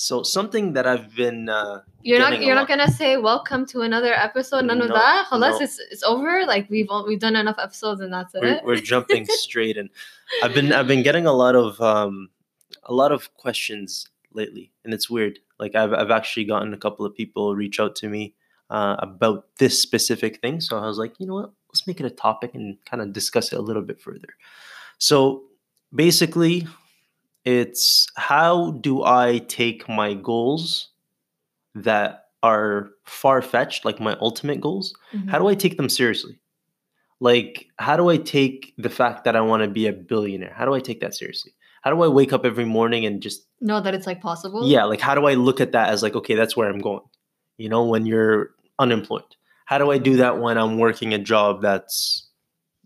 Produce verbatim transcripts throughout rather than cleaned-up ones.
So something that I've been uh, you're not you're not gonna say welcome to another episode, none no, of that. Unless no. it's it's over. Like we've we've done enough episodes and that's we're, it. We're jumping straight in. I've been I've been getting a lot of um a lot of questions lately, and it's weird. Like I've I've actually gotten a couple of people reach out to me uh, about this specific thing. So I was like, you know what, let's make it a topic and kind of discuss it a little bit further. So basically, it's how do I take my goals that are far-fetched, like my ultimate goals, mm-hmm. how do I take them seriously? Like, how do I take the fact that I want to be a billionaire? How do I take that seriously? How do I wake up every morning and just know that it's like possible? Yeah, like how do I look at that as like, okay, that's where I'm going, you know, when you're unemployed? How do I do that when I'm working a job that's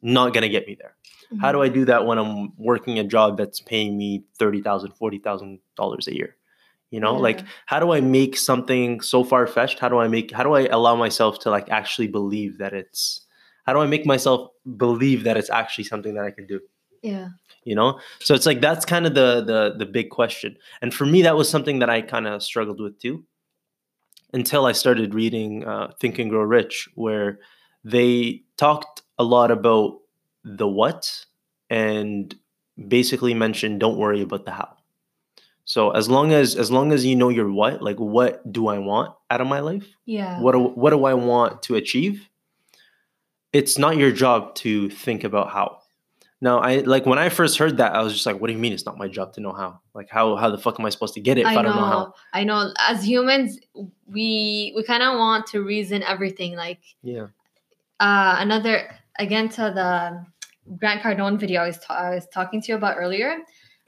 not going to get me there? Mm-hmm. How do I do that when I'm working a job that's paying me thirty thousand dollars, forty thousand dollars a year? You know, yeah. like how do I make something so far-fetched? How do I make, how do I allow myself to like actually believe that it's, how do I make myself believe that it's actually something that I can do? Yeah. You know, so it's like, that's kind of the, the, the big question. And for me, that was something that I kind of struggled with too, until I started reading uh, Think and Grow Rich, where they talked a lot about the what and basically mentioned don't worry about the how. So as long as as long as you know your what, like what do I want out of my life? Yeah. What do, what do I want to achieve? It's not your job to think about how. Now, I like when I first heard that, I was just like, what do you mean it's not my job to know how? Like how how the fuck am I supposed to get it if I, I don't know, know how? I know. As humans, we we kind of want to reason everything. Like yeah. Uh, another again to the Grant Cardone video I was, ta- I was talking to you about earlier.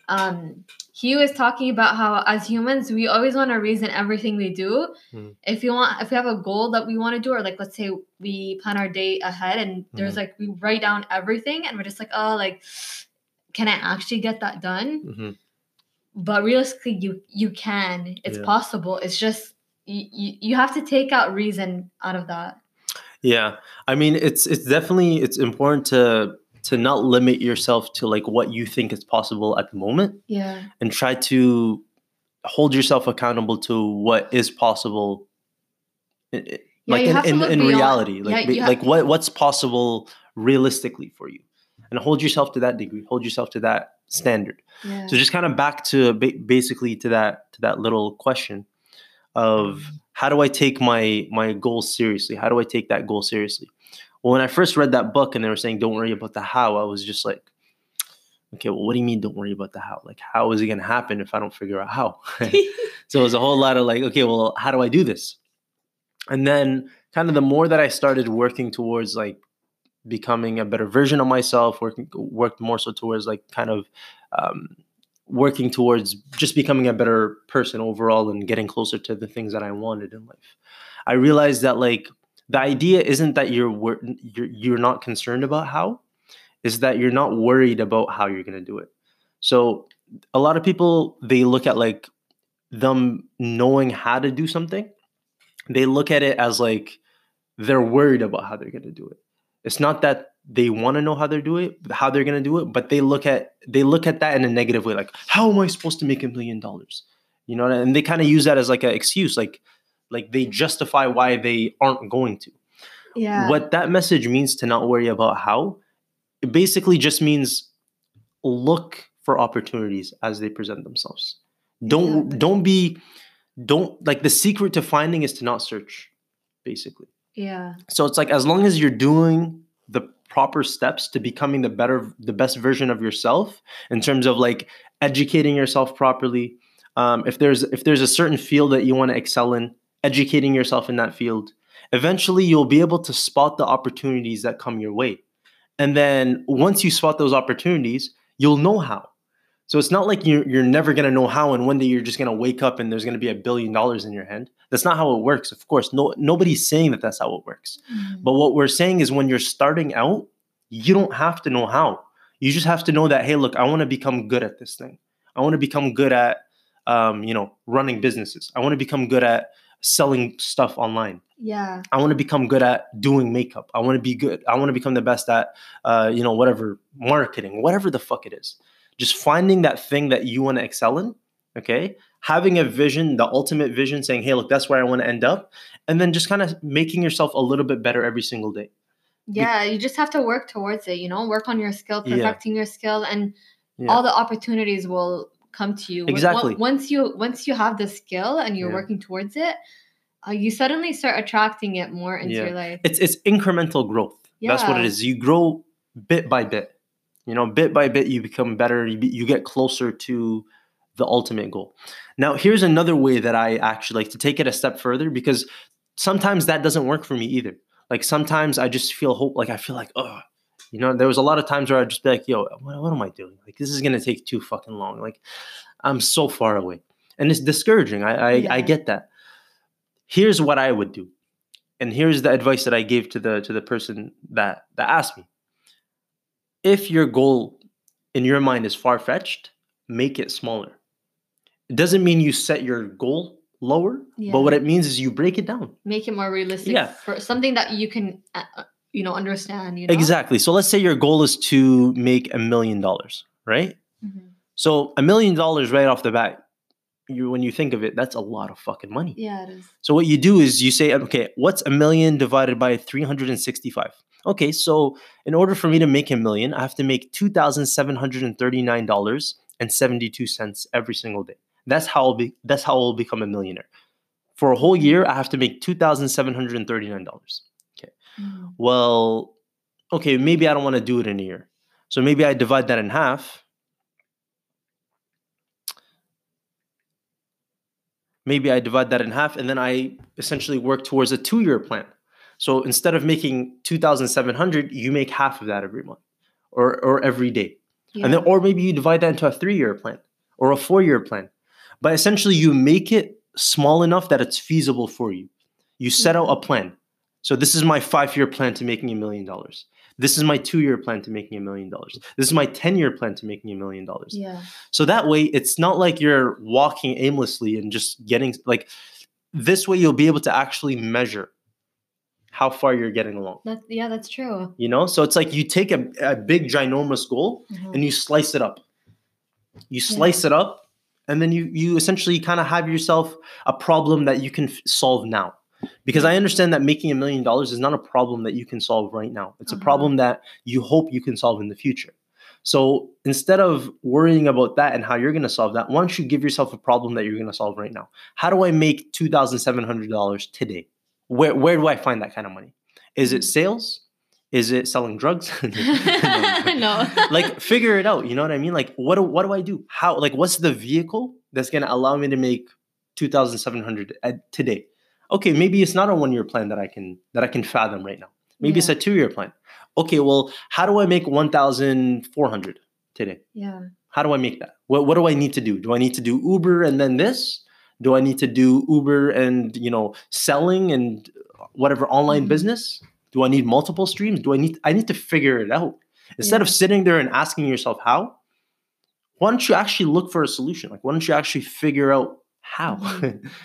Um, he was talking about how as humans, we always want to reason everything we do. Mm. If you want, if we have a goal that we want to do, or like, let's say we plan our day ahead and there's mm. like, we write down everything and we're just like, oh, like, can I actually get that done? Mm-hmm. But realistically, you, you can, it's yeah. possible. It's just, you, you, you have to take out reason out of that. Yeah. I mean, it's, it's definitely, it's important to, to not limit yourself to like what you think is possible at the moment. Yeah. And try to hold yourself accountable to what is possible. Yeah, like you in, have to in, look in beyond. Reality, like, yeah, you have like to. what, what's possible realistically for you, and hold yourself to that degree, hold yourself to that standard. Yeah. So just kind of back to ba- basically to that, to that little question of how do I take my, my goal seriously? How do I take that goal seriously? Well, when I first read that book and they were saying, don't worry about the how, I was just like, okay, well, what do you mean don't worry about the how? Like, how is it going to happen if I don't figure out how? So it was a whole lot of like, okay, well, how do I do this? And then kind of the more that I started working towards like becoming a better version of myself, working, worked more so towards like kind of um, working towards just becoming a better person overall and getting closer to the things that I wanted in life. I realized that like, the idea isn't that you're, wor- you're you're not concerned about how, is that you're not worried about how you're going to do it. So a lot of people, they look at like them knowing how to do something. They look at it as like they're worried about how they're going to do it. It's not that they want to know how they're do it, how they're going to do it, but they look at they look at that in a negative way. Like, how am I supposed to make a million dollars? You know what I mean? And they kind of use that as like an excuse, like. Like they justify why they aren't going to. Yeah. What that message means to not worry about how, it basically just means look for opportunities as they present themselves. Don't yeah. don't be don't like the secret to finding is to not search, basically. Yeah. So it's like as long as you're doing the proper steps to becoming the better the best version of yourself in terms of like educating yourself properly. Um, if there's if there's a certain field that you want to excel in, educating yourself in that field, eventually you'll be able to spot the opportunities that come your way. And then once you spot those opportunities, you'll know how. So it's not like you're, you're never going to know how and one day you're just going to wake up and there's going to be a billion dollars in your hand. That's not how it works. Of course, no nobody's saying that that's how it works. Mm-hmm. But what we're saying is when you're starting out, you don't have to know how. You just have to know that, hey, look, I want to become good at this thing. I want to become good at, um, you know, running businesses. I want to become good at selling stuff online. Yeah. I want to become good at doing makeup. I want to be good. I want to become the best at, uh, you know, whatever, marketing, whatever the fuck it is. Just finding that thing that you want to excel in. Okay. having a vision, the ultimate vision, saying, hey, look, that's where I want to end up. And then just kind of making yourself a little bit better every single day. Yeah, you just have to work towards it, you know, work on your skill, perfecting yeah. your skill, and yeah. all the opportunities will come to you. Exactly. Once you once you have the skill and you're yeah. working towards it, uh, you suddenly start attracting it more into yeah. your life. It's it's incremental growth. Yeah. That's what it is. You grow bit by bit. You know, bit by bit, you become better. You, be, you get closer to the ultimate goal. Now, here's another way that I actually like to take it a step further, because sometimes that doesn't work for me either. Like sometimes I just feel hope, like I feel like, oh, you know, there was a lot of times where I'd just be like, yo, what, what am I doing? Like, this is going to take too fucking long. Like, I'm so far away. And it's discouraging. I I, yeah. I get that. Here's what I would do. And here's the advice that I gave to the to the person that, that asked me. If your goal in your mind is far-fetched, make it smaller. It doesn't mean you set your goal lower, yeah. but what it means is you break it down. Make it more realistic yeah. for something that you can, uh, you know, understand. You know? Exactly. So let's say your goal is to make a million dollars, right? Mm-hmm. So a million dollars right off the bat, you when you think of it, that's a lot of fucking money. Yeah, it is. So what you do is you say, okay, what's a million divided by three hundred sixty-five? Okay, so in order for me to make a million, I have to make two thousand seven hundred thirty-nine dollars and seventy-two cents every single day. That's how I'll be, that's how I'll become a millionaire. For a whole year, I have to make two thousand seven hundred thirty-nine dollars. Okay. Mm. Well, okay, maybe I don't want to do it in a year. So maybe I divide that in half. Maybe I divide that in half and then I essentially work towards a two-year plan. So instead of making two thousand seven hundred dollars, you make half of that every month or or every day. Yeah. And then, or maybe you divide that into a three-year plan or a four-year plan. But essentially, you make it small enough that it's feasible for you. You set out a plan. So this is my five-year plan to making a million dollars. This is my two-year plan to making a million dollars. This is my ten-year plan to making a million dollars. Yeah. So that way, it's not like you're walking aimlessly and just getting like this way, you'll be able to actually measure how far you're getting along. That's, yeah, that's true. You know, so it's like you take a, a big, ginormous goal mm-hmm. and you slice it up. You slice yeah. it up. And then you you essentially kind of have yourself a problem that you can f- solve now. Because I understand that making a million dollars is not a problem that you can solve right now. It's uh-huh. a problem that you hope you can solve in the future. So instead of worrying about that and how you're going to solve that, why don't you give yourself a problem that you're going to solve right now? How do I make two thousand seven hundred dollars today? Where where do I find that kind of money? Is it sales? Is it selling drugs? No. Like, figure it out. You know what I mean? Like, what do, what do I do? How? Like, what's the vehicle that's going to allow me to make two thousand seven hundred dollars today? Okay, maybe it's not a one-year plan that I can that I can fathom right now. Maybe yeah. it's a two-year plan. Okay, well, how do I make one thousand four hundred dollars today? Yeah. How do I make that? What, what do I need to do? Do I need to do Uber and then this? Do I need to do Uber and, you know, selling and whatever online mm-hmm. business? Do I need multiple streams? Do I need, I need to figure it out. Instead yeah. of sitting there and asking yourself how, why don't you actually look for a solution? Like, why don't you actually figure out how?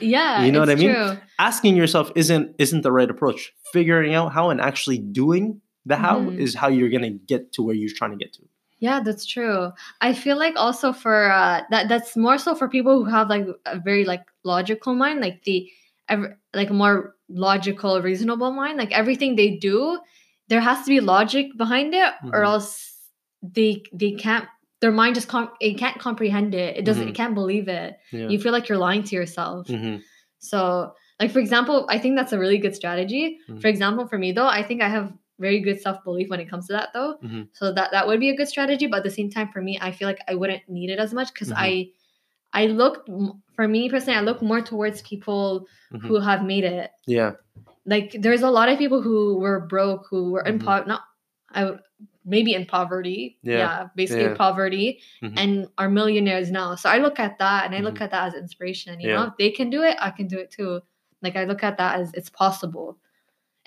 Yeah. You know what I mean? True. Asking yourself isn't, isn't the right approach. Figuring out how and actually doing the how mm. is how you're going to get to where you're trying to get to. Yeah, that's true. I feel like also for, uh, that that's more so for people who have like a very like logical mind, like the, every, like more logical, reasonable mind. Like everything they do, there has to be logic behind it, mm-hmm. or else they they can't. Their mind just com- it can't comprehend it. It doesn't. Mm-hmm. It can't believe it. Yeah. You feel like you're lying to yourself. Mm-hmm. So, like for example, I think that's a really good strategy. Mm-hmm. For example, for me though, I think I have very good self belief when it comes to that though. Mm-hmm. So that that would be a good strategy. But at the same time, for me, I feel like I wouldn't need it as much because mm-hmm. I. I look, for me personally, I look more towards people mm-hmm. who have made it. Yeah. Like, there's a lot of people who were broke, who were mm-hmm. in poverty, not, I, maybe in poverty. Yeah. yeah basically yeah. poverty mm-hmm. and are millionaires now. So I look at that and I look mm-hmm. at that as inspiration. You yeah. know, if they can do it, I can do it too. Like, I look at that as it's possible.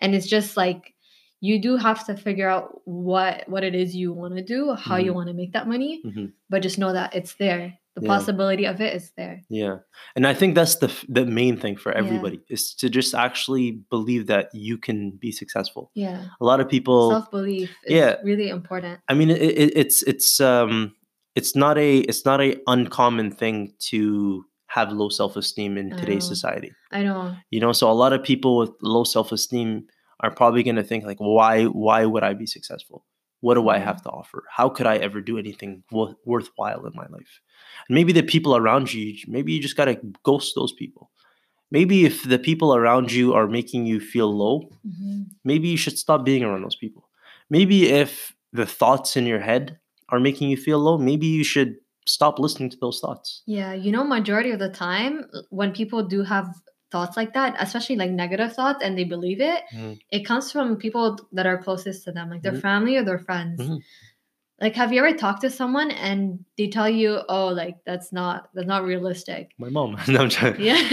And it's just like, you do have to figure out what, what it is you want to do, how mm-hmm. you want to make that money, mm-hmm. but just know that it's there. The yeah. possibility of it is there. Yeah. And I think that's the the main thing for everybody yeah. is to just actually believe that you can be successful. Yeah. A lot of people self-belief is yeah. really important. I mean, it, it, it's it's um it's not a it's not a uncommon thing to have low self-esteem in I today's know. society. I know. You know, so a lot of people with low self-esteem are probably going to think like, why, why would I be successful? What do I have to offer? How could I ever do anything w- worthwhile in my life? And maybe the people around you, maybe you just got to ghost those people. Maybe if the people around you are making you feel low, mm-hmm. maybe you should stop being around those people. Maybe if the thoughts in your head are making you feel low, maybe you should stop listening to those thoughts. Yeah, you know, majority of the time when people do have thoughts like that, especially like negative thoughts, and they believe it, mm-hmm. it comes from people that are closest to them, like their mm-hmm. family or their friends. Mm-hmm. Like, have you ever talked to someone and they tell you, oh, like, that's not, that's not realistic? My mom. No, I'm trying. Yeah.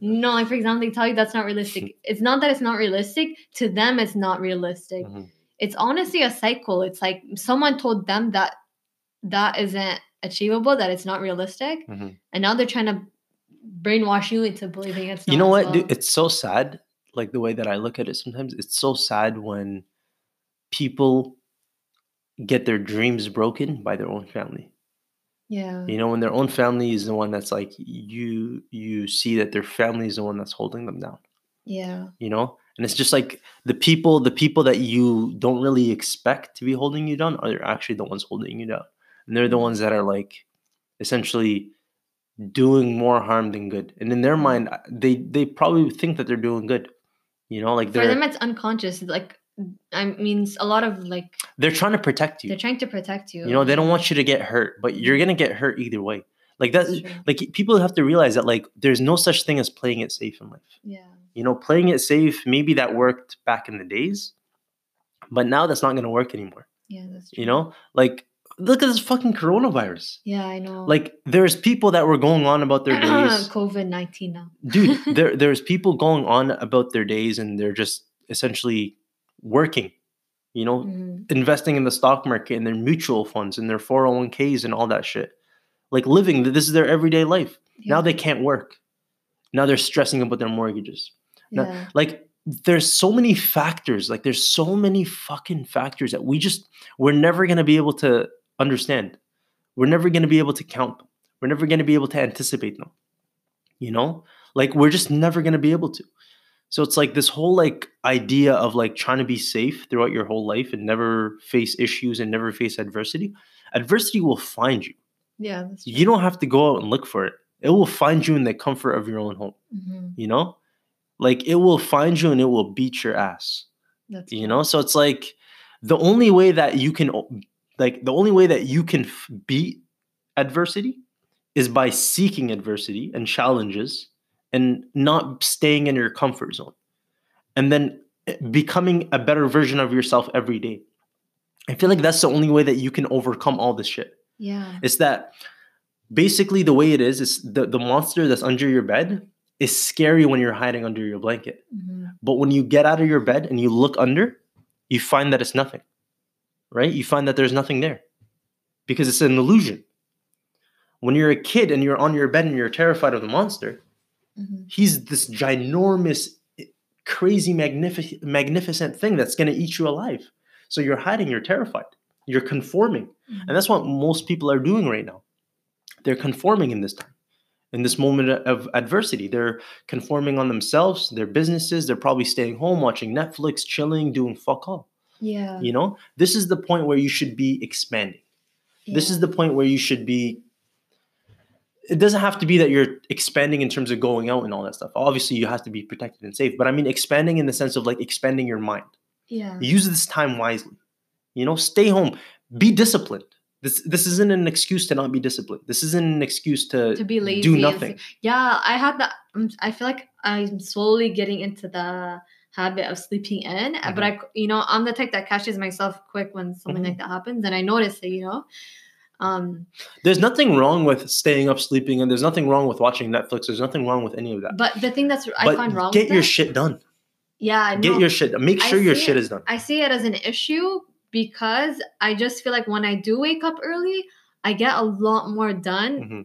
No, like, for example, they tell you that's not realistic. It's not that it's not realistic. To them, it's not realistic. Mm-hmm. It's honestly a cycle. It's like someone told them that that isn't achievable, that it's not realistic. Mm-hmm. And now they're trying to brainwash you into believing it's not. You know what? Well. Dude, it's so sad. Like, the way that I look at it sometimes, it's so sad when people get their dreams broken by their own family. Yeah. You know, when their own family is the one that's like, you, you see that their family is the one that's holding them down. Yeah. You know? And it's just like the people, the people that you don't really expect to be holding you down are actually the ones holding you down. And they're the ones that are like essentially doing more harm than good. And in their mind, they, they probably think that they're doing good. You know, like, for them, it's unconscious. Like, I mean, a lot of like, they're trying to protect you. They're trying to protect you. You know, they don't want you to get hurt, but you're going to get hurt either way. Like, that's, that's like, people have to realize that, like, there's no such thing as playing it safe in life. Yeah. You know, playing it safe, maybe that worked back in the days, but now that's not going to work anymore. Yeah, that's true. You know, like, look at this fucking coronavirus. Yeah, I know. Like, there's people that were going on about their days. COVID nineteen now. Dude, there there's people going on about their days, and they're just essentially working, you know, mm-hmm. investing in the stock market and their mutual funds and their four oh one k's and all that shit. Like, living, this is their everyday life. Yeah. Now they can't work. Now they're stressing about their mortgages. Now, yeah. Like, there's so many factors. Like, there's so many fucking factors that we just, we're never going to be able to understand. We're never going to be able to count them. We're never going to be able to anticipate them. You know? Like, we're just never going to be able to. So it's like this whole, like, idea of, like, trying to be safe throughout your whole life and never face issues and never face adversity. Adversity will find you. Yeah. That's true. You don't have to go out and look for it. It will find you in the comfort of your own home. Mm-hmm. You know? Like, it will find you and it will beat your ass. That's you know? So it's like the only way that you can like the only way that you can f- beat adversity is by seeking adversity and challenges and not staying in your comfort zone, and then becoming a better version of yourself every day. I feel like that's the only way that you can overcome all this shit. Yeah. It's that basically the way it is, is the, the monster that's under your bed is scary when you're hiding under your blanket. Mm-hmm. But when you get out of your bed and you look under, you find that it's nothing, right? You find that there's nothing there because it's an illusion. When you're a kid and you're on your bed and you're terrified of the monster, mm-hmm. he's this ginormous, crazy, magnific- magnificent thing that's going to eat you alive. So you're hiding, you're terrified, you're conforming. Mm-hmm. And that's what most people are doing right now. They're conforming in this time. In this moment of adversity, they're conforming on themselves, their businesses. They're probably staying home, watching Netflix, chilling, doing fuck all. Yeah. You know, this is the point where you should be expanding. Yeah. This is the point where you should be. It doesn't have to be that you're expanding in terms of going out and all that stuff. Obviously, you have to be protected and safe. But I mean, expanding in the sense of like expanding your mind. Yeah. Use this time wisely. You know, stay home. Be disciplined. This this isn't an excuse to not be disciplined. This isn't an excuse to, to be lazy, do nothing. Yeah, I had that. I feel like I'm slowly getting into the habit of sleeping in. Mm-hmm. But, I, you know, I'm the type that catches myself quick when something mm-hmm. like that happens. And I notice it, you know. Um, there's nothing wrong with staying up, sleeping in. There's nothing wrong with watching Netflix. There's nothing wrong with any of that. But the thing that's I but find wrong get with Get your that, shit done. Yeah, I know. Get your shit done. Make sure your shit it, is done. I see it as an issue. Because I just feel like when I do wake up early, I get a lot more done mm-hmm.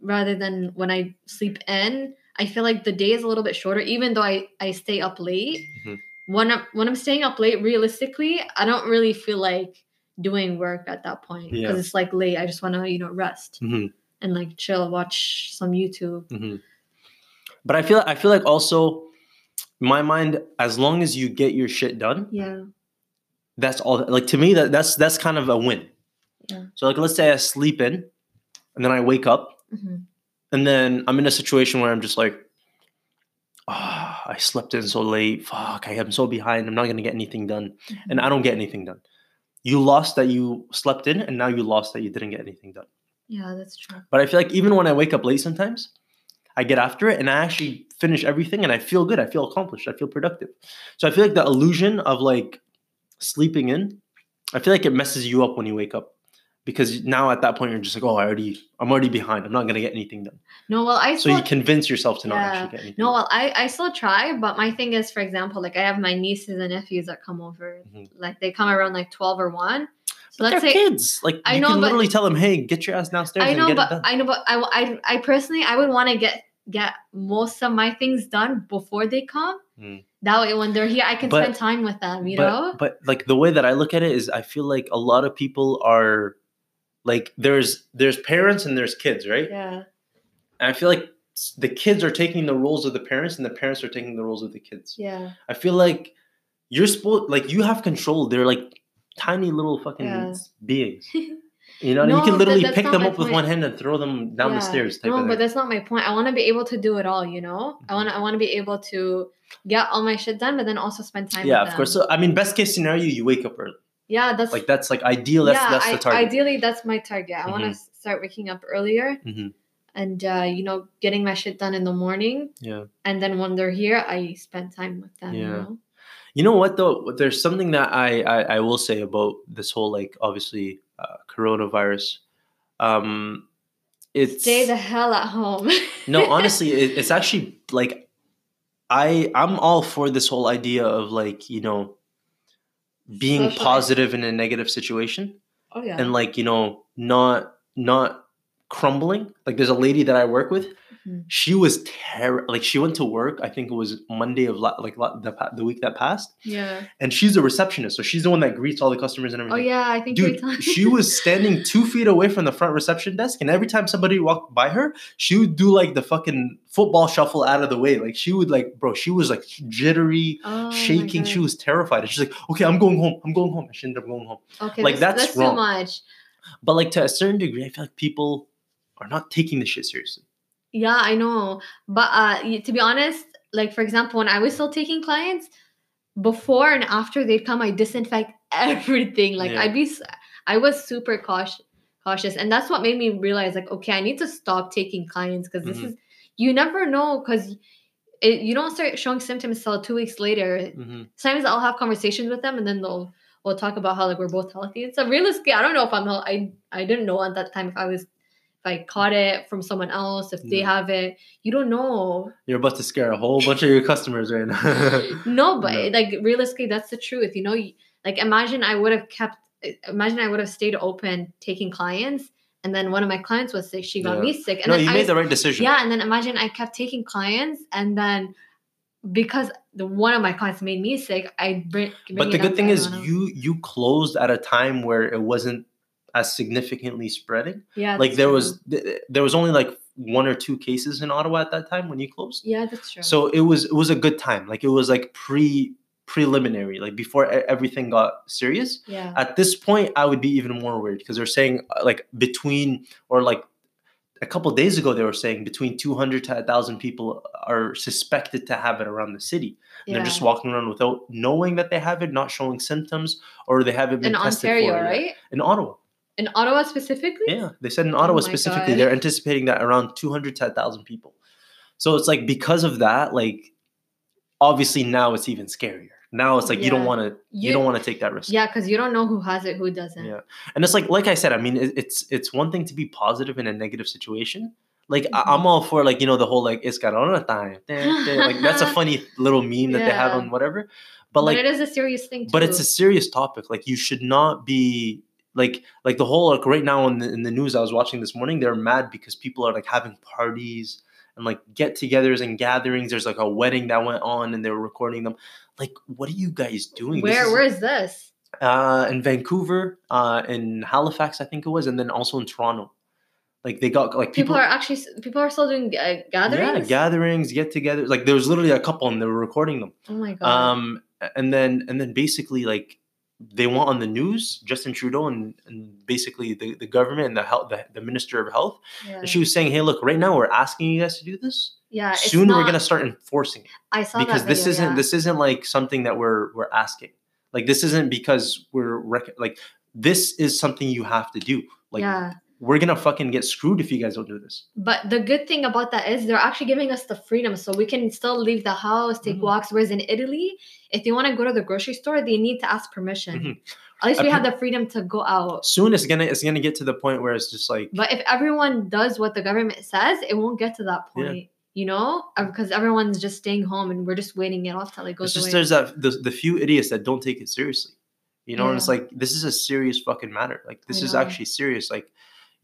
rather than when I sleep in. I feel like the day is a little bit shorter, even though I, I stay up late. Mm-hmm. When, I'm, when I'm staying up late, realistically, I don't really feel like doing work at that point because yeah. it's like late. I just want to, you know, rest. Mm-hmm. and like chill, watch some YouTube. Mm-hmm. But I feel I feel like also in my mind, as long as you get your shit done, yeah, that's all. Like to me, that that's that's kind of a win. Yeah. So like, let's say I sleep in, and then I wake up, mm-hmm. and then I'm in a situation where I'm just like, ah, oh, I slept in so late. Fuck, I am so behind. I'm not gonna get anything done, mm-hmm. and I don't get anything done. You lost that you slept in, and now you lost that you didn't get anything done. Yeah, that's true. But I feel like even when I wake up late sometimes, I get after it, and I actually finish everything, and I feel good. I feel accomplished. I feel productive. So I feel like the illusion of like sleeping in, I feel like it messes you up when you wake up, because now at that point you're just like, oh, I already, I'm already behind. I'm not gonna get anything done. No, well, I. Still, so you convince yourself to not yeah. actually get anything. No, done. well, I, I still try, but my thing is, for example, like I have my nieces and nephews that come over, mm-hmm. like they come around like twelve or one. So but let's they're say, kids. Like I you know, can but, literally tell them, hey, get your ass downstairs. I know, and get but it done. I know, but I, I, I personally, I would want to get get most of my things done before they come. Mm. That way, when they're here, I can but, spend time with them. You but, know. But like the way that I look at it is, I feel like a lot of people are, like there's there's parents and there's kids, right? Yeah. And I feel like the kids are taking the roles of the parents, and the parents are taking the roles of the kids. Yeah. I feel like you're supposed, like you have control. They're like tiny little fucking yeah. beings, you know. No, you can literally that, pick them up point. with one hand and throw them down yeah. the stairs. Type no, of but thing. That's not my point. I want to be able to do it all, you know. Mm-hmm. I want I want to be able to get all my shit done, but then also spend time. Yeah, with of them. course. So I mean, best case scenario, you wake up early. Yeah, that's like that's like ideal. That's yeah, that's the target. I, ideally, that's my target. I mm-hmm. want to start waking up earlier, mm-hmm. and uh, you know, getting my shit done in the morning. Yeah, and then when they're here, I spend time with them. Yeah. You know? You know what, though? There's something that I, I, I will say about this whole, like, obviously, uh, coronavirus. Um, it's, Stay the hell at home. No, honestly, it, it's actually, like, I, I'm all for this whole idea of, like, you know, being Social positive life. in a negative situation. Oh, yeah. And, like, you know, not not crumbling. Like, there's a lady that I work with. She was terrible. Like she went to work. I think it was Monday of la- like la- the pa- the week that passed. Yeah. And she's a receptionist, so she's the one that greets all the customers and everything. Oh yeah, I think. Dude, talking- she was standing two feet away from the front reception desk, and every time somebody walked by her, she would do like the fucking football shuffle out of the way. Like she would like, bro, she was like jittery, oh, shaking. She was terrified, and she's like, "Okay, I'm going home. I'm going home." And she ended up going home. Okay, like that's, that's wrong. Too much. But like to a certain degree, I feel like people are not taking this shit seriously. Yeah, I know. But uh, to be honest, like, for example, when I was still taking clients, before and after they'd come, I disinfect everything. Like, yeah. I'd be, I was super cautious, cautious. And that's what made me realize, like, okay, I need to stop taking clients because this mm-hmm. is, you never know because you don't start showing symptoms until two weeks later. Mm-hmm. Sometimes I'll have conversations with them and then they'll we'll talk about how, like, we're both healthy. So realistically, I don't know if I'm healthy. I didn't know at that time if I was I caught it from someone else, if they yeah. have it, you don't know. You're about to scare a whole bunch of your customers right now. No, but no. like realistically, that's the truth. You know, like imagine I would have kept, imagine I would have stayed open taking clients. And then one of my clients was sick. She got yeah. me sick. And no, then you I, made the right decision. Yeah. And then imagine I kept taking clients. And then because the one of my clients made me sick, I bring, bring But the good thing is you you closed at a time where it wasn't as significantly spreading. Yeah, like there true. was th- there was only like one or two cases in Ottawa at that time when you closed. Yeah, that's true. So it was it was a good time. Like it was like pre preliminary, like before everything got serious. Yeah. At this point, I would be even more worried because they're saying like between or like a couple of days ago they were saying between two hundred to one thousand people are suspected to have it around the city. And yeah. they're just walking around without knowing that they have it, not showing symptoms, or they haven't been in tested Ontario, for it. In Ontario, right? In Ottawa. In Ottawa specifically? Yeah, they said in Ottawa oh specifically, God. They're anticipating that around two hundred to one thousand people. So it's like because of that, like obviously now it's even scarier. Now it's like yeah. you don't want to you, you don't want to take that risk. Yeah, because you don't know who has it, who doesn't. Yeah, and it's like like I said, I mean, it, it's it's one thing to be positive in a negative situation. Like mm-hmm. I, I'm all for like you know the whole like it's corona time. Like that's a funny little meme that yeah. they have on whatever. But, but like it is a serious thing. Too. But it's a serious topic. Like you should not be. Like, like the whole, like right now in the, in the news I was watching this morning, they're mad because people are like having parties and like get-togethers and gatherings. There's like a wedding that went on and they were recording them. Like, what are you guys doing? Where, is, where is this? Uh, in Vancouver, uh, in Halifax, I think it was. And then also in Toronto. Like they got like people, people are actually people are still doing uh, gatherings. Yeah, gatherings, get-togethers. Like there was literally a couple, and they were recording them. Oh my god! Um, and then and then basically like they want on the news Justin Trudeau and, and basically the, the government and the health the, the Minister of Health. Yeah. And she was saying, "Hey, look, right now we're asking you guys to do this. Yeah, soon it's not, we're gonna start enforcing it. I saw because that video, this isn't yeah. this isn't like something that we're we're asking. Like this isn't because we're rec- like this is something you have to do. Like." Yeah. We're going to fucking get screwed if you guys don't do this. But the good thing about that is they're actually giving us the freedom. So we can still leave the house, take mm-hmm. walks. Whereas in Italy, if they want to go to the grocery store, they need to ask permission. Mm-hmm. At least we I, have the freedom to go out. Soon it's going to it's gonna get to the point where it's just like... But if everyone does what the government says, it won't get to that point. Yeah. You know? Because everyone's just staying home and we're just waiting it off till it goes it's just away. There's that, the, the few idiots that don't take it seriously. You know? Yeah. And it's like, this is a serious fucking matter. Like, this is actually serious. Like...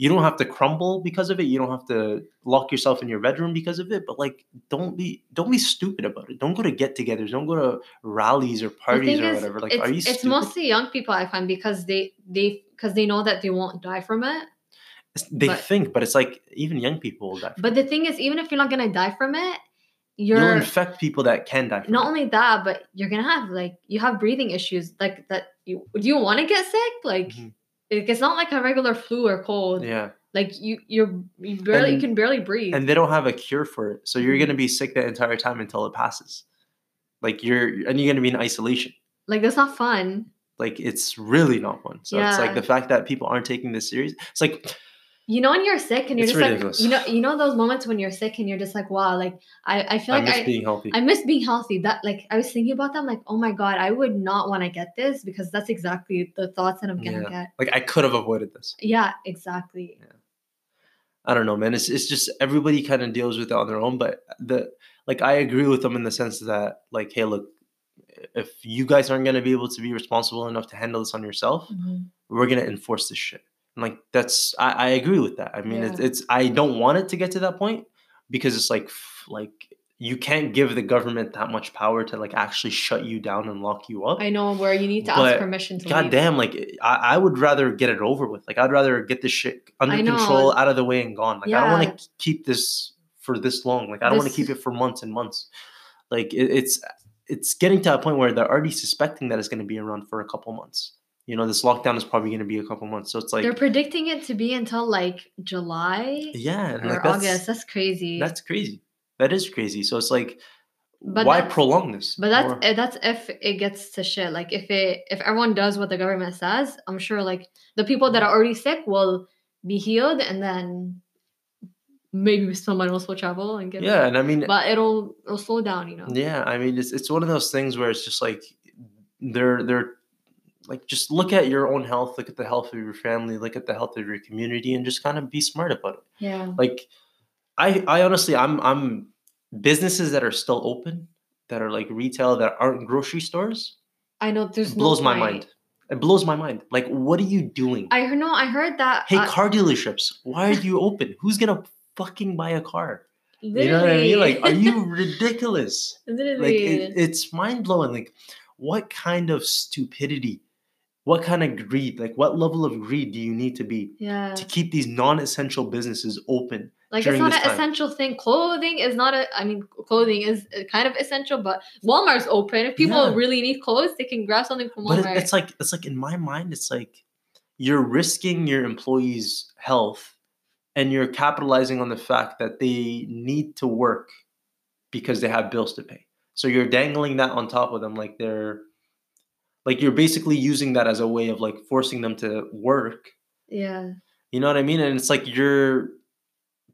You don't have to crumble because of it. You don't have to lock yourself in your bedroom because of it. But like, don't be don't be stupid about it. Don't go to get-togethers. Don't go to rallies or parties or whatever. Like, are you stupid? It's mostly young people, I find, because they they because they know that they won't die from it. They but, think, but it's like even young people will die. From but it. The thing is, even if you're not gonna die from it, you're, you'll infect people that can die from not it. Not only that, but you're gonna have like you have breathing issues. Like that, you do you want to get sick? Like. Mm-hmm. It's not like a regular flu or cold. Yeah. Like you, you're you barely, and, you can barely breathe. And they don't have a cure for it, so you're gonna be sick that entire time until it passes. Like you're, and you're gonna be in isolation. Like that's not fun. Like it's really not fun. So yeah. It's like the fact that people aren't taking this serious. It's like, you know, when you're sick and you're just ridiculous. Like, you know, you know those moments when you're sick and you're just like, wow, like I, I feel I like miss I, being healthy. I miss being healthy. That like I was thinking about that. I'm like, oh my god, I would not want to get this because that's exactly the thoughts that I'm gonna yeah. get. Like I could have avoided this. Yeah, exactly. Yeah. I don't know, man. It's it's just everybody kind of deals with it on their own, but the like I agree with them in the sense that like, hey, look, if you guys aren't gonna be able to be responsible enough to handle this on yourself, mm-hmm. we're gonna enforce this shit. Like that's I, I agree with that. I mean, yeah. it's, it's I don't want it to get to that point because it's like like you can't give the government that much power to like actually shut you down and lock you up. I know where you need to but ask permission to God leave. Damn, like I, I would rather get it over with. Like I'd rather get this shit under control, out of the way, and gone. Like yeah. I don't want to keep this for this long. Like I don't this... want to keep it for months and months. Like it, it's it's getting to a point where they're already suspecting that it's going to be around for a couple months. You know, this lockdown is probably going to be a couple months. So it's like... They're predicting it to be until like July yeah, or like that's, August. That's crazy. That's crazy. That is crazy. So it's like, but why prolong this? But that's or, that's if it gets to shit. Like if it if everyone does what the government says, I'm sure like the people that are already sick will be healed and then maybe someone else will travel and get Yeah, it. And I mean... But it'll, it'll slow down, you know? Yeah, I mean, it's it's one of those things where it's just like they're they're... Like, just look at your own health, look at the health of your family, look at the health of your community, and just kind of be smart about it. Yeah. Like, I I honestly, I'm I'm businesses that are still open, that are like retail, that aren't grocery stores. I know. There's blows no my mind. It blows my mind. Like, what are you doing? I heard, no, I heard that. Hey, uh, car dealerships, why are you open? Who's going to fucking buy a car? Literally. You know what I mean? Like, are you ridiculous? Literally. Like, it, it's mind-blowing. Like, what kind of stupidity? What kind of greed, like what level of greed do you need to be yeah. to keep these non-essential businesses open? Like it's not an time? Essential thing. Clothing is not a, I mean, clothing is kind of essential, but Walmart's open. If people yeah. really need clothes, they can grab something from Walmart. But it's like, it's like in my mind, it's like you're risking your employees' health and you're capitalizing on the fact that they need to work because they have bills to pay. So you're dangling that on top of them like they're, like you're basically using that as a way of like forcing them to work. Yeah. You know what I mean? And it's like you're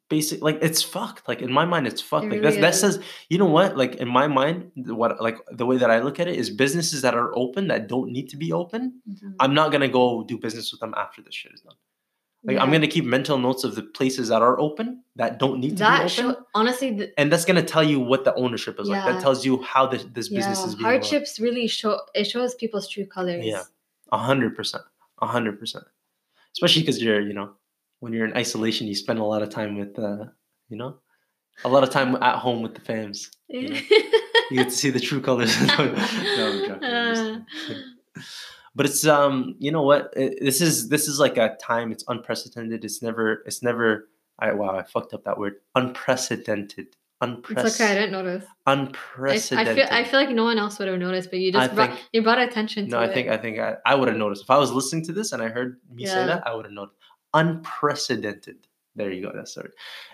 basic like it's fucked. Like in my mind, it's fucked. It like really that that says, you know what? Like in my mind, what like the way that I look at it is businesses that are open that don't need to be open. Mm-hmm. I'm not gonna go do business with them after this shit is done. Like yeah. I'm gonna keep mental notes of the places that are open that don't need to that be open. Show, honestly, th- and that's gonna tell you what the ownership is yeah. like. That tells you how this, this yeah. business is being hardships run. Really show. It shows people's true colors. Yeah, a hundred percent, a hundred percent. Especially because you're, you know, when you're in isolation, you spend a lot of time with, uh, you know, a lot of time at home with the fams. You know? You get to see the true colors. No, I'm joking. But it's um, you know what? It, this is this is like a time. It's unprecedented. It's never it's never I wow, I fucked up that word. Unprecedented. Unprecedented. It's okay, I didn't notice. Unprecedented. I, I feel I feel like no one else would have noticed, but you just I brought think, you brought attention no, to I it. No, I think I think I, I would have noticed. If I was listening to this and I heard me yeah. say that, I would have noticed. Unprecedented. There you go. That's the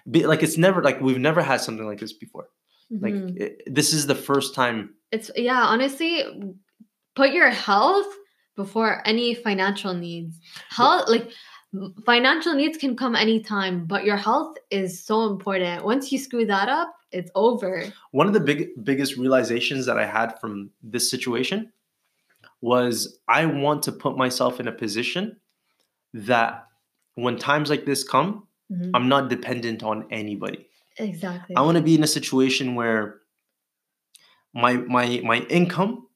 word. Like it's never like we've never had something like this before. Like mm-hmm. it, this is the first time. It's yeah, honestly, put your health before any financial needs. Health like financial needs can come anytime, but your health is so important. Once you screw that up, it's over. One of the big biggest realizations that I had from this situation was I want to put myself in a position that when times like this come, mm-hmm. I'm not dependent on anybody. Exactly. I want to be in a situation where my my my income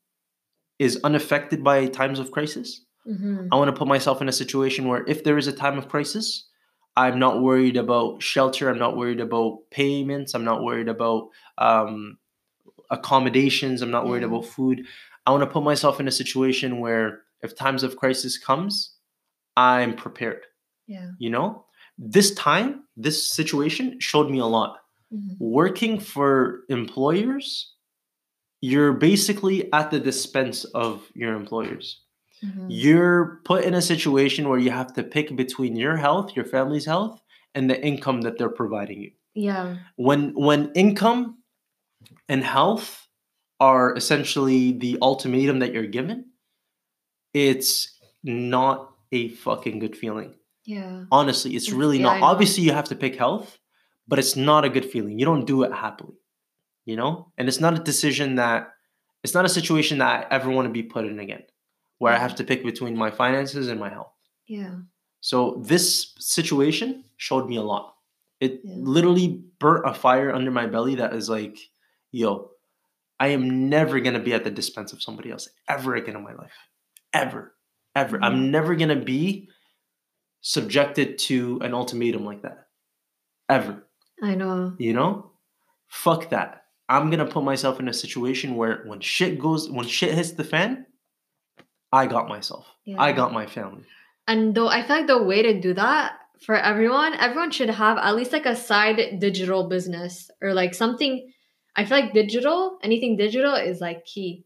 is unaffected by times of crisis. Mm-hmm. I want to put myself in a situation where if there is a time of crisis, I'm not worried about shelter. I'm not worried about payments. I'm not worried about um, accommodations. I'm not yeah. worried about food. I want to put myself in a situation where if times of crisis comes, I'm prepared. Yeah. You know, this time, this situation showed me a lot. Mm-hmm. Working for employers, you're basically at the dispense of your employers. Mm-hmm. You're put in a situation where you have to pick between your health, your family's health, and the income that they're providing you. Yeah. When when income and health are essentially the ultimatum that you're given, it's not a fucking good feeling. Yeah. Honestly, it's really yeah, not. Obviously, you have to pick health, but it's not a good feeling. You don't do it happily, you know? And it's not a decision that, it's not a situation that I ever want to be put in again, where I have to pick between my finances and my health. Yeah. So this situation showed me a lot. It yeah. literally burnt a fire under my belly that is like, yo, I am never going to be at the dispense of somebody else ever again in my life. Ever, ever. Mm-hmm. I'm never going to be subjected to an ultimatum like that. Ever. I know. You know? Fuck that. I'm going to put myself in a situation where when shit goes, when shit hits the fan, I got myself. Yeah. I got my family. And though I feel like the way to do that for everyone, everyone should have at least like a side digital business or like something. I feel like digital, anything digital is like key.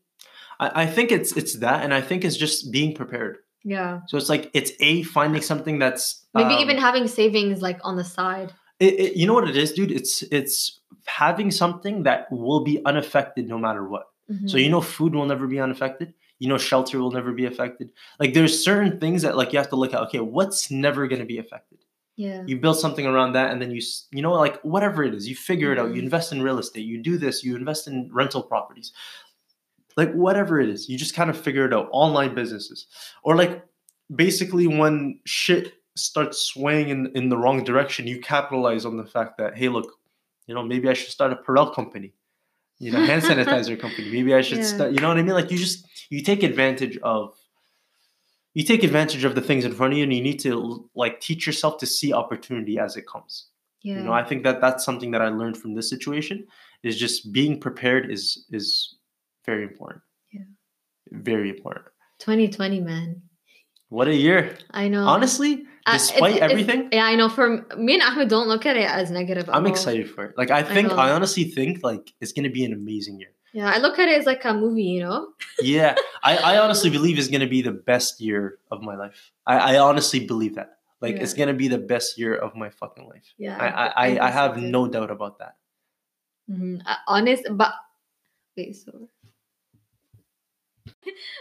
I, I think it's it's that. And I think it's just being prepared. Yeah. So it's like, it's a finding something that's. Maybe um, even having savings like on the side. It, it, you know what it is, dude? It's it's having something that will be unaffected no matter what. Mm-hmm. So, you know, food will never be unaffected. You know, shelter will never be affected. Like there's certain things that like you have to look at, okay, what's never going to be affected? Yeah. You build something around that and then you, you know, like whatever it is, you figure mm-hmm. it out. You invest in real estate. You do this. You invest in rental properties. Like whatever it is, you just kind of figure it out. Online businesses or like basically when shit starts swaying in, in the wrong direction, you capitalize on the fact that, hey, look, you know, maybe I should start a Perel company. You know, hand sanitizer company. Maybe I should yeah. start, you know what I mean? Like you just, you take advantage of, you take advantage of the things in front of you and you need to like teach yourself to see opportunity as it comes. Yeah. You know, I think that that's something that I learned from this situation is just being prepared is, is very important. Yeah. Very important. twenty twenty, man. What a year. I know. Honestly, despite uh, it's, everything. It's, yeah, I know. For me and Ahmed, don't look at it as negative. I'm all. excited for it. Like, I think, I, I honestly think, like, it's going to be an amazing year. Yeah, I look at it as like a movie, you know? yeah. I, I honestly believe it's going to be the best year of my life. I, I honestly believe that. Like, yeah. it's going to be the best year of my fucking life. Yeah. I, I, I, I have no doubt about that. Mm-hmm. I, honest, but... Wait, so...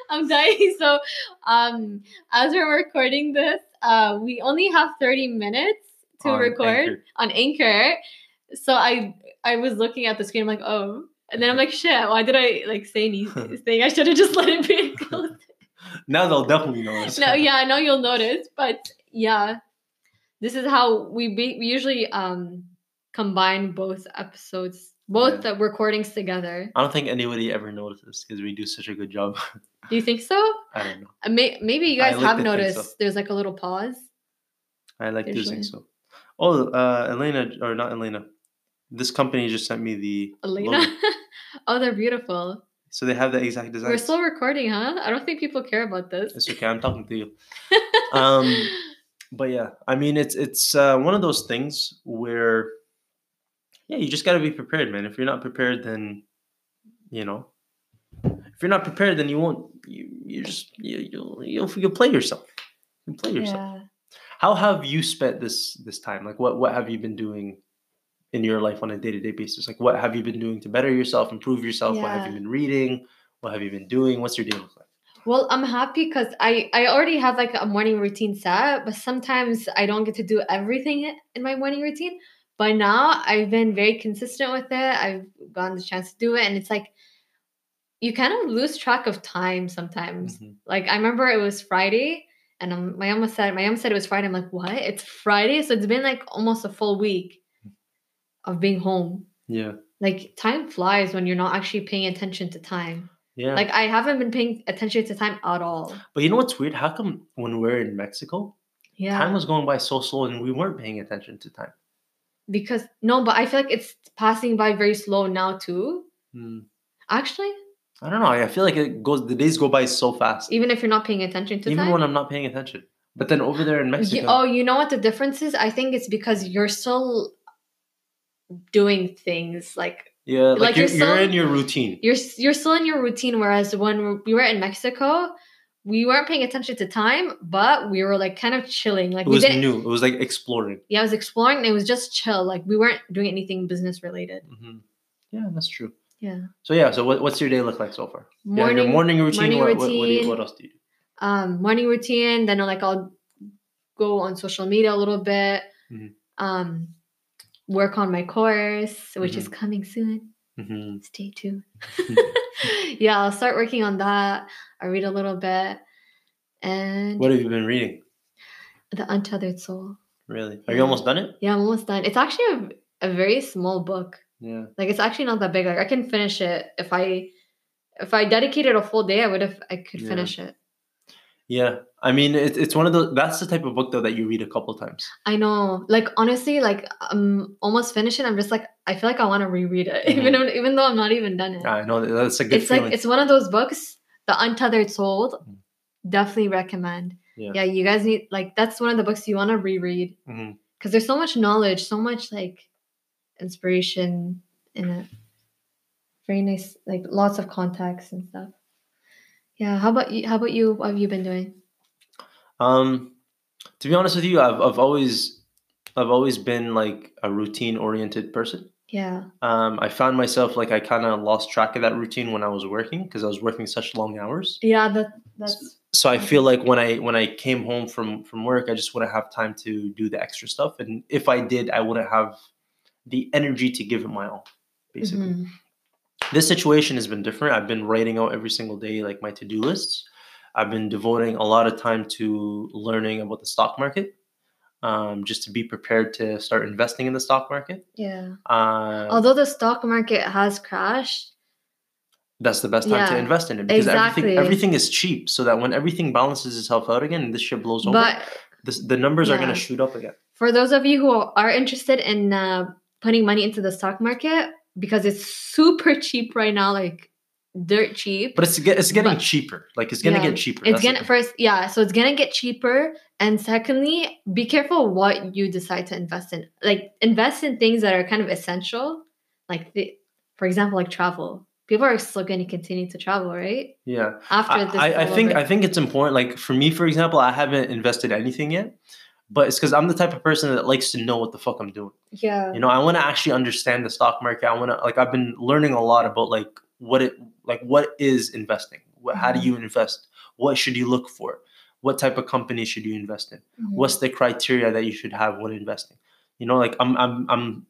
I'm dying. So, um, as we're recording this, uh, we only have thirty minutes to on record Anchor. on Anchor. So I, I was looking at the screen. I'm like, oh, and then I'm like, shit. Why did I like say anything? I should have just let it be. Now they'll definitely notice. No, yeah, now you'll notice. But yeah, this is how we be- we usually um combine both episodes. Both yeah. the recordings together. I don't think anybody ever notices because we do such a good job. Do you think so? I don't know. May- maybe you guys I have like noticed so. There's like a little pause. I like to think so. Oh, uh, Elena, or not Elena. This company just sent me the Elena? Oh, they're beautiful. So they have the exact design. We're still recording, huh? I don't think people care about this. It's okay. I'm talking to you. um, But yeah, I mean, it's it's uh, one of those things where, yeah, you just got to be prepared, man. If you're not prepared, then, you know, if you're not prepared, then you won't, you, you just, you, you'll, you'll, you'll play yourself. You'll play yourself. Yeah. How have you spent this, this time? Like, what, what have you been doing in your life on a day-to-day basis? Like, what have you been doing to better yourself, improve yourself? Yeah. What have you been reading? What have you been doing? What's your day look like? Well, I'm happy because I, I already have like a morning routine set, but sometimes I don't get to do everything in my morning routine. But now I've been very consistent with it. I've gotten the chance to do it. And it's like, you kind of lose track of time sometimes. Mm-hmm. Like, I remember it was Friday and um, my mom said, my mom said it was Friday. I'm like, what? It's Friday. So it's been like almost a full week of being home. Yeah. Like, time flies when you're not actually paying attention to time. Yeah. Like, I haven't been paying attention to time at all. But you know what's weird? How come when we're in Mexico, yeah, time was going by so slow and we weren't paying attention to time? Because, no, but I feel like it's passing by very slow now too. Mm. Actually, I don't know. I feel like it goes. The days go by so fast. Even if you're not paying attention to Even time? Even when I'm not paying attention. But then over there in Mexico. Oh, you know what the difference is? I think it's because you're still doing things like... Yeah, like, like you're, you're, still, you're in your routine. You're you're still in your routine, whereas when we were in Mexico, we weren't paying attention to time, but we were like kind of chilling. Like, it was we didn't, new. It was like exploring. Yeah, it was exploring, and it was just chill. Like, we weren't doing anything business related. Mm-hmm. Yeah, that's true. Yeah. So yeah, so what, what's your day look like so far? Morning, yeah, your morning routine. Morning what, routine. What, what, what, do you, what else do you do? Um, morning routine. Then like I'll go on social media a little bit. Mm-hmm. Um. Work on my course, which mm-hmm. is coming soon. Mm-hmm. Stay tuned. Yeah, I'll start working on that. I read a little bit. And what have you been reading? The Untethered Soul. Really? Are yeah. you almost done it? Yeah, I'm almost done. It's actually a, a very small book. Yeah. Like, it's actually not that big. Like, I can finish it if I if I dedicated a full day. I would have I could yeah. finish it. Yeah. I mean, it's it's one of those, that's the type of book though that you read a couple times. I know. Like, honestly, like, I'm almost finished. I'm just like, I feel like I want to reread it, mm-hmm. even even though I'm not even done it. I know, that's a good It's feeling. Like, it's one of those books, The Untethered Soul, mm-hmm. definitely recommend. Yeah. yeah, you guys need, like, that's one of the books you want to reread. Because mm-hmm. there's so much knowledge, so much, like, inspiration in it. Very nice, like, lots of context and stuff. Yeah, how about you? How about you? What have you been doing? Um, to be honest with you, I've I've always I've always been like a routine oriented person. Yeah. Um, I found myself like I kind of lost track of that routine when I was working because I was working such long hours. Yeah, that that's. So, so I feel like when I when I came home from from work, I just wouldn't have time to do the extra stuff, and if I did, I wouldn't have the energy to give it my all, basically. Mm-hmm. This situation has been different. I've been writing out every single day, like my to-do lists. I've been devoting a lot of time to learning about the stock market, um, just to be prepared to start investing in the stock market. Yeah. Uh, Although the stock market has crashed. That's the best time yeah, to invest in it because exactly. everything everything is cheap so that when everything balances itself out again and this shit blows but, over, this, the numbers yeah. are going to shoot up again. For those of you who are interested in uh, putting money into the stock market, because it's super cheap right now, like dirt cheap. But it's it's getting but, cheaper. Like it's gonna yeah, get cheaper. It's That's gonna first, yeah. So it's gonna get cheaper, and secondly, be careful what you decide to invest in. Like invest in things that are kind of essential, like the, for example, like travel. People are still going to continue to travel, right? Yeah. After this, I, I think over. I think it's important. Like for me, for example, I haven't invested anything yet. But it's because I'm the type of person that likes to know what the fuck I'm doing. Yeah. You know, I want to actually understand the stock market. I want to, like, I've been learning a lot about, like, what it, like, what is investing? What, mm-hmm. How do you invest? What should you look for? What type of company should you invest in? Mm-hmm. What's the criteria that you should have when investing? You know, like, I'm, I'm, I'm,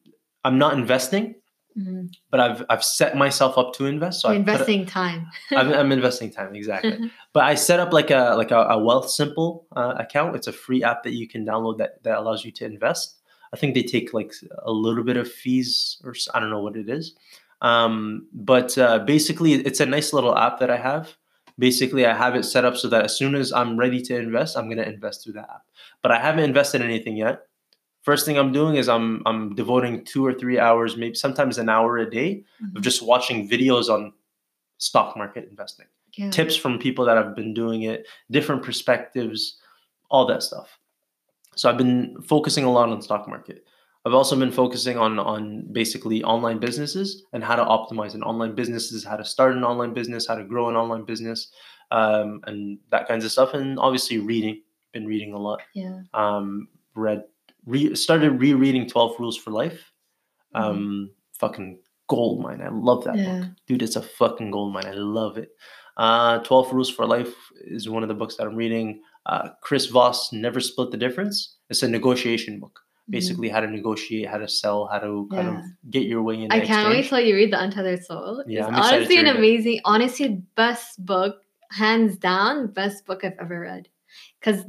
I'm not investing, mm-hmm. but I've, I've set myself up to invest. So I'm investing time. I'm, I'm investing time. Exactly. But I set up like a, like a, a Wealthsimple uh, account. It's a free app that you can download that, that allows you to invest. I think they take like a little bit of fees or I don't know what it is. Um, but uh, basically it's a nice little app that I have. Basically I have it set up so that as soon as I'm ready to invest, I'm going to invest through that app, but I haven't invested in anything yet. First thing I'm doing is I'm I'm devoting two or three hours, maybe sometimes an hour a day mm-hmm. of just watching videos on stock market investing. Yeah. Tips from people that have been doing it, different perspectives, all that stuff. So I've been focusing a lot on the stock market. I've also been focusing on, on basically online businesses and how to optimize an online business, how to start an online business, how to grow an online business, um, and that kinds of stuff. And obviously reading, been reading a lot. Yeah. Um, read, re- started rereading twelve Rules for Life. Um, mm-hmm. Fucking gold mine. I love that yeah. book. Dude, it's a fucking gold mine. I love it. Uh, twelve Rules for Life is one of the books that I'm reading. Uh, Chris Voss, Never Split the Difference. It's a negotiation book. Basically, how to negotiate, how to sell, how to yeah. kind of get your way in. I exchange. Can't wait till you read The Untethered Soul. Yeah, it's honestly an amazing, it. honestly, best book, hands down, best book I've ever read. Because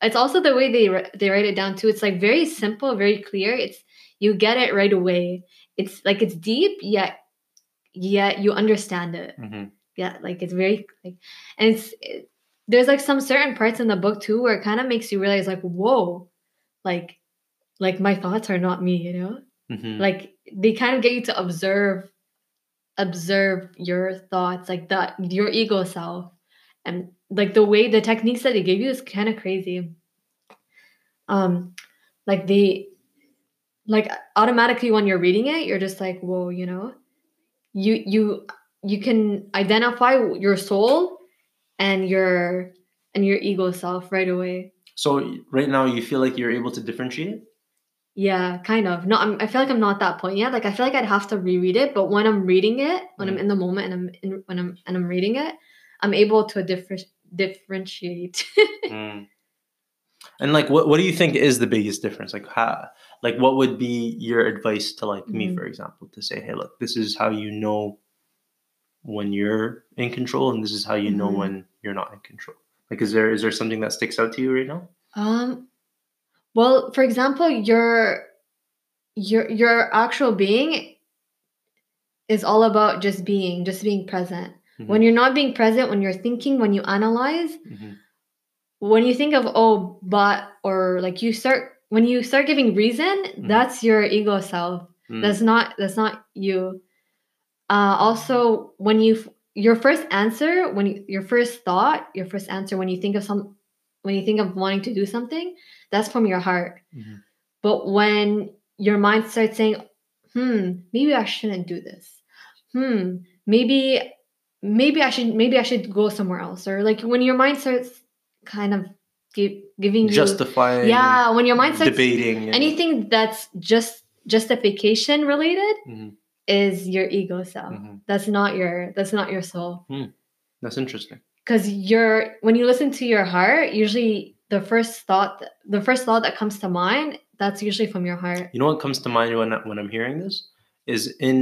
it's also the way they they write it down too. It's like very simple, very clear. It's you get it right away. It's like it's deep, yet yet you understand it. Mm-hmm. Yeah, like it's very like, and it's it, there's like some certain parts in the book too where it kind of makes you realize like, whoa, like. Like, my thoughts are not me, you know? Mm-hmm. Like, they kind of get you to observe, observe your thoughts, like, that your ego self. And, like, the way, the techniques that they give you is kind of crazy. Um, Like, they, like, automatically when you're reading it, you're just like, whoa, you know? You, you, you can identify your soul and your, and your ego self right away. So, right now, you feel like you're able to differentiate it? Yeah, kind of. No, I'm, I feel like I'm not at that point yet. Like I feel like I'd have to reread it, but when I'm reading it, when mm. I'm in the moment and I'm in, when I'm and I'm reading it, I'm able to differ- differentiate. mm. And like, what what do you think is the biggest difference? Like, how, like what would be your advice to like me, mm. for example, to say, hey, look, this is how you know when you're in control, and this is how you mm-hmm. know when you're not in control. Like, is there is there something that sticks out to you right now? Um. Well, for example, your your your actual being is all about just being, just being present. Mm-hmm. When you're not being present, when you're thinking, when you analyze, mm-hmm. when you think of oh, but or like you start when you start giving reason, mm-hmm. that's your ego self. Mm-hmm. That's not that's not you. Uh, also, when you your first answer, when you, your first thought, your first answer when you think of some. When you think of wanting to do something, that's from your heart. Mm-hmm. But when your mind starts saying, hmm, maybe I shouldn't do this. Hmm, maybe, maybe I should, maybe I should go somewhere else. Or like when your mind starts kind of give, giving justifying, you, yeah, when your mind starts debating anything and... that's just justification related mm-hmm. is your ego self. Mm-hmm. That's not your, that's not your soul. Mm. That's interesting. Because you're when you listen to your heart, usually the first thought, the first thought that comes to mind, that's usually from your heart. You know what comes to mind when when I'm hearing this is in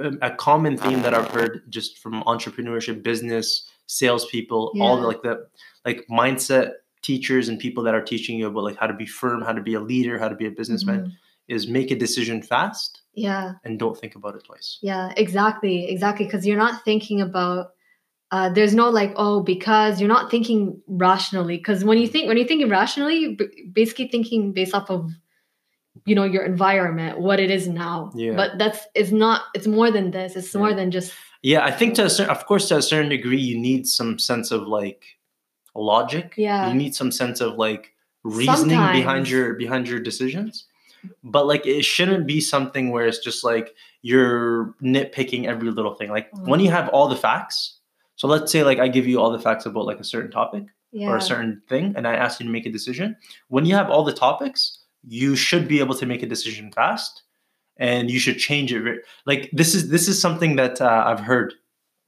uh, a common theme that I've heard just from entrepreneurship, business, salespeople, yeah. all the, like the like mindset teachers and people that are teaching you about like how to be firm, how to be a leader, how to be a businessman mm-hmm. is make a decision fast, yeah, and don't think about it twice. Yeah, exactly, exactly. Because you're not thinking about. Uh, there's no like, oh, because you're not thinking rationally. Because when you think, when you're thinking rationally, you're b- basically thinking based off of, you know, your environment, what it is now. Yeah. But that's, it's not, it's more than this. It's more yeah. than just. Yeah. I think to a certain, of course, to a certain degree, you need some sense of like logic. Yeah. You need some sense of like reasoning Sometimes. behind your, behind your decisions. But like, it shouldn't be something where it's just like you're nitpicking every little thing. Like mm. when you have all the facts. So let's say like I give you all the facts about like a certain topic yeah. or a certain thing and I ask you to make a decision. When you have all the topics, you should be able to make a decision fast and you should change it. Like this is this is something that uh, I've heard.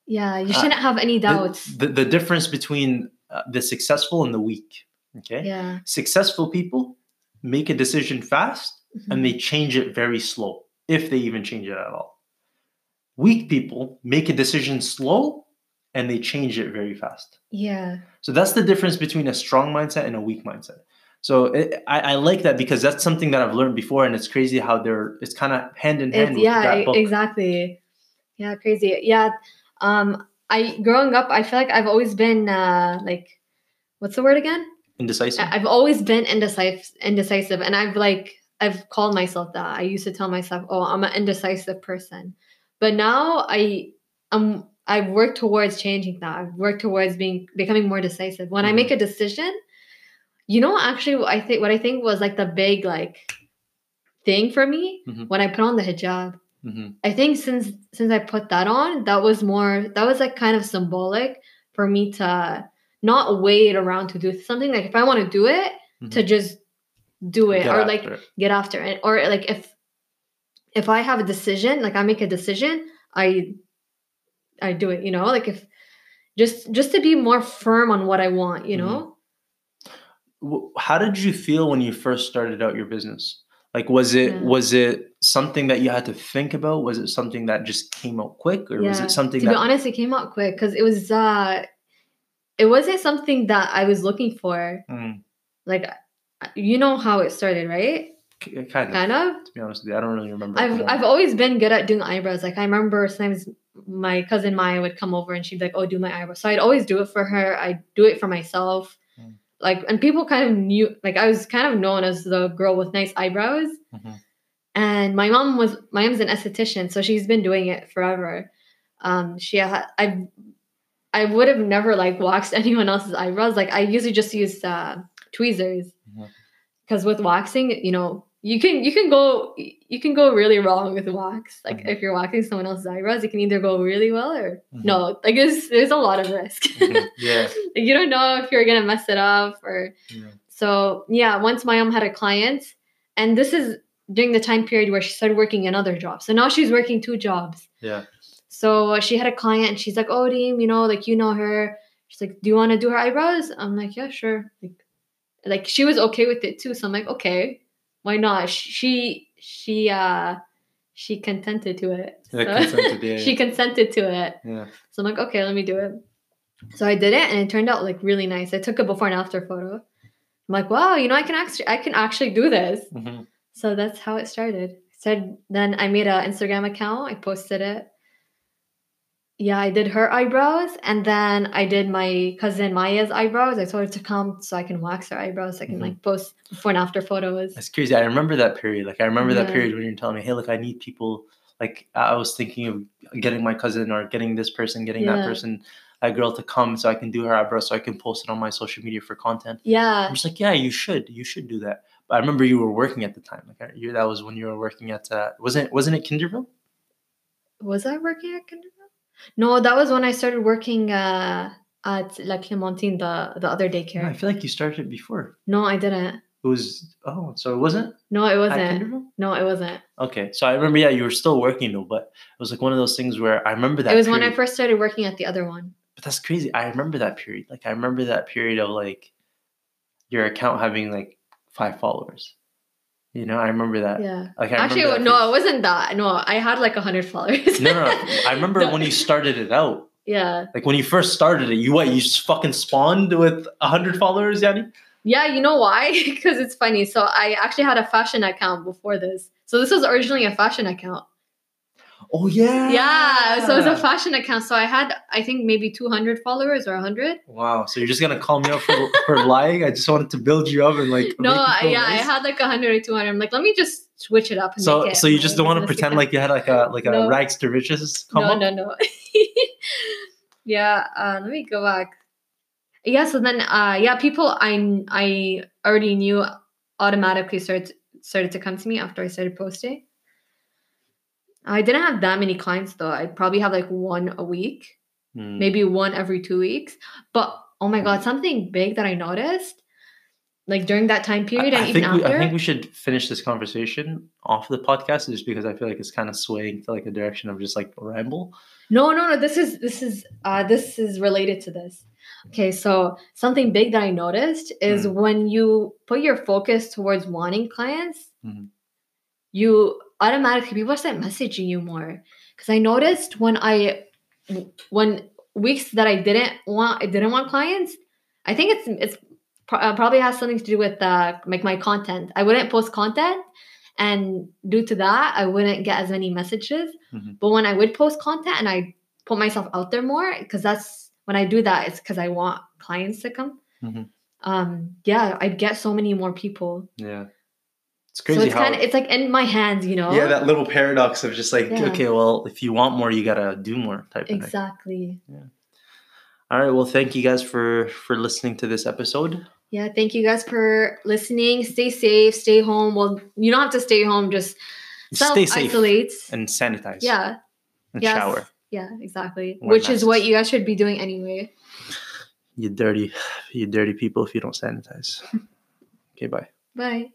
Yeah, you shouldn't uh, have any doubts. The, the, the difference between uh, the successful and the weak. Okay? Yeah. Successful people make a decision fast mm-hmm. and they change it very slow, if they even change it at all. Weak people make a decision slow and they change it very fast. Yeah. So that's the difference between a strong mindset and a weak mindset. So it, I, I like that because that's something that I've learned before, and it's crazy how they're it's kind of hand in hand. It's, with yeah, that book. Exactly. Yeah, crazy. Yeah. Um, I growing up, I feel like I've always been uh, like, what's the word again? Indecisive. I've always been indecisive, indecisive, and I've like I've called myself that. I used to tell myself, "Oh, I'm an indecisive person," but now I am. I've worked towards changing that. I've worked towards being becoming more decisive. When mm-hmm. I make a decision, You know, actually, I think what I think was like the big like thing for me mm-hmm. when I put on the hijab. Mm-hmm. I think since since I put that on, that was more that was like kind of symbolic for me to not wait around to do something. Like if I want to do it, mm-hmm. to just do it get or like it. get after it. Or like if if I have a decision, like I make a decision, I I do it. You know, like if just just to be more firm on what I want. You mm-hmm. know. How did you feel when you first started out your business? Like, was it yeah. was it something that you had to think about? Was it something that just came out quick, or yeah. was it something? To that- be honest, it came out quick because it was uh, it wasn't something that I was looking for. Mm. Like, you know how it started, right? Kind of. Kind of. To be honest with you, I don't really remember. I've I've always been good at doing eyebrows. Like, I remember sometimes my cousin Maya would come over and she'd be like, "Oh, do my eyebrows." So I'd always do it for her. I'd do it for myself. Like, and people kind of knew, like, I was kind of known as the girl with nice eyebrows. Mm-hmm. And my mom was, my mom's an esthetician, so she's been doing it forever. Um, she had, I, I would have never, like, waxed anyone else's eyebrows. Like, I usually just use uh, tweezers. Because mm-hmm. with waxing, you know, you can, you can go, you can go really wrong with wax. Like, mm-hmm. if you're waxing someone else's eyebrows, it can either go really well or mm-hmm. no. Like, there's there's a lot of risk. Mm-hmm. Yeah. Like, you don't know if you're going to mess it up or. Yeah. So, yeah, once my mom had a client, and this is during the time period where she started working another job. So now she's working two jobs. Yeah. So she had a client and she's like, "Oh, Deem, you know, like, you know her." She's like, "Do you want to do her eyebrows?" I'm like, "Yeah, sure." Like, like she was okay with it too. So I'm like, okay. Why not? She she uh she consented to it. Yeah, so consented, yeah, yeah. She consented to it. Yeah. So I'm like, okay, let me do it. So I did it, and it turned out like really nice. I took a before and after photo. I'm like, wow, you know, I can actually I can actually do this. Mm-hmm. So that's how it started. So then I made an Instagram account. I posted it. Yeah, I did her eyebrows, and then I did my cousin Maya's eyebrows. I told her to come so I can wax her eyebrows, so I can mm-hmm. like post before and after photos. That's crazy. I remember that period. Like I remember yeah. that period when you're telling me, "Hey, look, I need people." Like I was thinking of getting my cousin or getting this person, getting yeah. that person, that girl to come so I can do her eyebrows, so I can post it on my social media for content. Yeah, I'm just like, yeah, you should, you should do that. But I remember you were working at the time. Like you, that was when you were working at uh, wasn't wasn't it Kinderville? Was I working at Kinderville? No, that was when I started working uh, at La Clementine, the, the other daycare. No, I feel like you started it before. No, I didn't. It was, oh, so it wasn't? No, it wasn't. No, it wasn't. Okay, so I remember, yeah, you were still working though, but it was like one of those things where I remember that It was period. When I first started working at the other one. But that's crazy. I remember that period. Like, I remember that period of, like, your account having, like, five followers. You know, I remember that. Yeah. Like, I Actually, that no, it wasn't that. No, I had like one hundred followers. no, no, no. I remember no. when you started it out. Yeah. Like when you first started it, you what? You just fucking spawned with one hundred followers, Yanni? Yeah, you know why? Because it's funny. So I actually had a fashion account before this. So this was originally a fashion account. Oh, yeah. Yeah. So it was a fashion account. So I had, I think, maybe two hundred followers or one hundred. Wow. So you're just going to call me out for, for lying? I just wanted to build you up and like. No, I, yeah, nice. I had like one hundred or two hundred. I'm like, let me just switch it up. And so, make it so you just don't want to pretend like you had like a like no. a rags to riches come no, up? No, no, no. yeah. Uh, let me go back. Yeah. So then, uh, yeah, people I I already knew automatically started started to come to me after I started posting. I didn't have that many clients, though. I'd probably have, like, one a week. Mm. Maybe one every two weeks. But, oh, my God, something big that I noticed, like, during that time period I, and I even think we, after. I think we should finish this conversation off the podcast just because I feel like it's kind of swaying to, like, a direction of just, like, ramble. No, no, no. This is this is, uh, this is related to this. Okay, so something big that I noticed is mm. when you put your focus towards wanting clients, mm-hmm. you – automatically people start messaging you more because I noticed when I when weeks that I didn't want I didn't want clients, I think it's it's pro- probably has something to do with uh, like my content. I wouldn't post content, and due to that I wouldn't get as many messages. Mm-hmm. But when I would post content and I put myself out there more, because that's when I do that, it's because I want clients to come. Mm-hmm. um yeah I'd get so many more people. Yeah. It's crazy. So it's kind of it's like in my hands, you know. Yeah, that little paradox of just like, yeah. okay, well, if you want more, you gotta do more type of exactly. thing. Exactly. Yeah. All right. Well, thank you guys for for listening to this episode. Yeah, thank you guys for listening. Stay safe, stay home. Well, you don't have to stay home, just self-isolate. And sanitize. Yeah. And yes. shower. Yeah, exactly. Wear Which masks. Is what you guys should be doing anyway. You dirty, you dirty people if you don't sanitize. Okay, bye. Bye.